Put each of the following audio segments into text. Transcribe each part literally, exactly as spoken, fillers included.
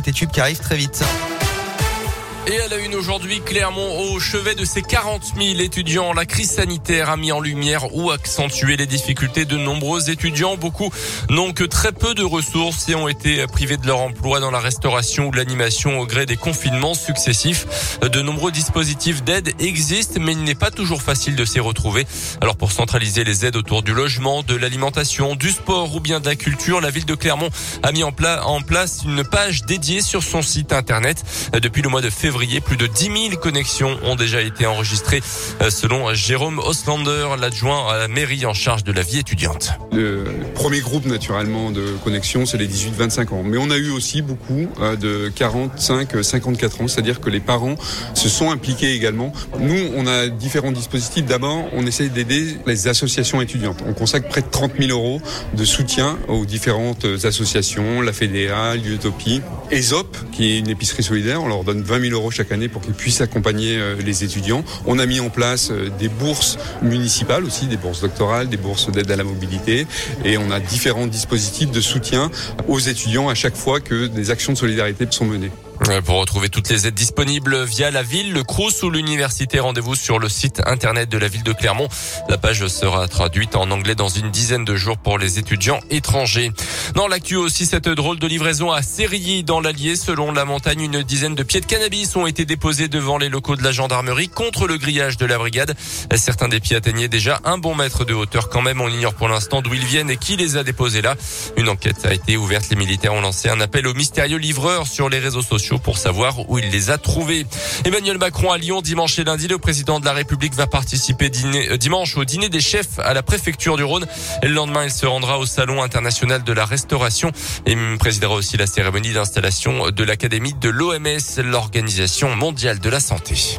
côté tube qui arrive très vite. Et à la une aujourd'hui, Clermont, au chevet de ses quarante mille étudiants, la crise sanitaire a mis en lumière ou accentué les difficultés de nombreux étudiants. Beaucoup n'ont que très peu de ressources et ont été privés de leur emploi dans la restauration ou l'animation au gré des confinements successifs. De nombreux dispositifs d'aide existent, mais il n'est pas toujours facile de s'y retrouver. Alors pour centraliser les aides autour du logement, de l'alimentation, du sport ou bien de la culture, la ville de Clermont a mis en place une page dédiée sur son site internet. Depuis le mois de février, plus de dix mille connexions ont déjà été enregistrées selon Jérôme Oslander, l'adjoint à la mairie en charge de la vie étudiante. Le premier groupe naturellement de connexions, c'est les dix-huit vingt-cinq ans. Mais on a eu aussi beaucoup de quarante-cinq cinquante-quatre ans, c'est-à-dire que les parents se sont impliqués également. Nous, on a différents dispositifs. D'abord, on essaye d'aider les associations étudiantes. On consacre près de trente mille euros de soutien aux différentes associations, la Fédéra, l'Utopie, E S O P, qui est une épicerie solidaire. On leur donne vingt mille euros chaque année pour qu'ils puissent accompagner les étudiants. On a mis en place des bourses municipales aussi, des bourses doctorales, des bourses d'aide à la mobilité, et on a différents dispositifs de soutien aux étudiants à chaque fois que des actions de solidarité sont menées. Pour retrouver toutes les aides disponibles via la ville, le CROUS ou l'université, rendez-vous sur le site internet de la ville de Clermont. La page sera traduite en anglais dans une dizaine de jours pour les étudiants étrangers. Dans l'actu aussi, cette drôle de livraison à Sérilly dans l'Allier. Selon la montagne, une dizaine de pieds de cannabis ont été déposés devant les locaux de la gendarmerie contre le grillage de la brigade. Certains des pieds atteignaient déjà un bon mètre de hauteur quand même. On ignore pour l'instant d'où ils viennent et qui les a déposés là. Une enquête a été ouverte. Les militaires ont lancé un appel aux mystérieux livreurs sur les réseaux sociaux pour savoir où il les a trouvés. Emmanuel Macron à Lyon dimanche et lundi. Le président de la République va participer dîner, dimanche au dîner des chefs à la préfecture du Rhône. Le lendemain, il se rendra au Salon international de la restauration et présidera aussi la cérémonie d'installation de l'Académie de l'O M S, l'Organisation mondiale de la santé.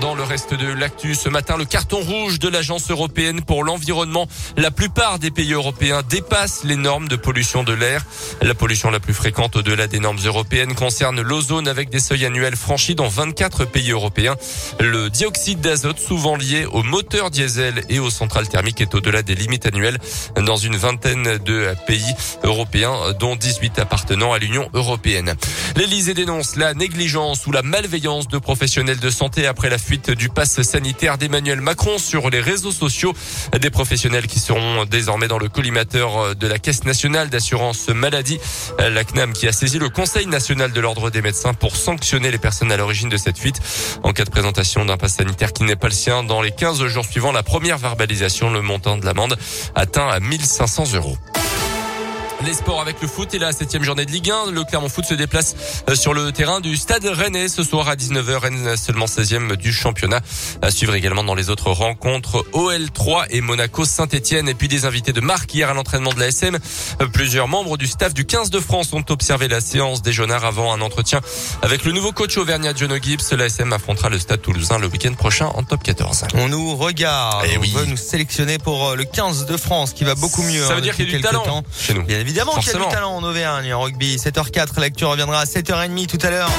Dans le reste de l'actu, ce matin, le carton rouge de l'Agence européenne pour l'environnement. La plupart des pays européens dépassent les normes de pollution de l'air. La pollution la plus fréquente au-delà des normes européennes concerne l'ozone avec des seuils annuels franchis dans vingt-quatre pays européens. Le dioxyde d'azote, souvent lié aux moteurs diesel et aux centrales thermiques, est au-delà des limites annuelles dans une vingtaine de pays européens, dont dix-huit appartenant à l'Union européenne. L'Élysée dénonce la négligence ou la malveillance de professionnels de santé après la suite du pass sanitaire d'Emmanuel Macron sur les réseaux sociaux. Des professionnels qui seront désormais dans le collimateur de la Caisse nationale d'assurance maladie. La C N A M qui a saisi le Conseil national de l'ordre des médecins pour sanctionner les personnes à l'origine de cette fuite. En cas de présentation d'un pass sanitaire qui n'est pas le sien, dans les quinze jours suivants la première verbalisation, le montant de l'amende atteint à mille cinq cents euros. Les sports avec le foot et la septième journée de Ligue un. Le Clermont Foot se déplace sur le terrain du Stade Rennais ce soir à dix-neuf heures. Rennes seulement seizième du championnat. À suivre également dans les autres rencontres, O L trois et Monaco Saint-Etienne. Et puis des invités de marque hier à l'entraînement de la S M. Plusieurs membres du staff du quinze de France ont observé la séance des Jaunards avant un entretien avec le nouveau coach auvergnat John Gibbs. La S M affrontera le Stade Toulousain le week-end prochain en top quatorze. On nous regarde. Et on oui. veut nous sélectionner pour le quinze de France qui va beaucoup mieux. Ça veut hein, dire qu'il y a du talent temps. Chez nous. Évidemment qu'il y a du talent en Auvergne, en rugby. sept heures zéro quatre, l'actu reviendra à sept heures trente tout à l'heure.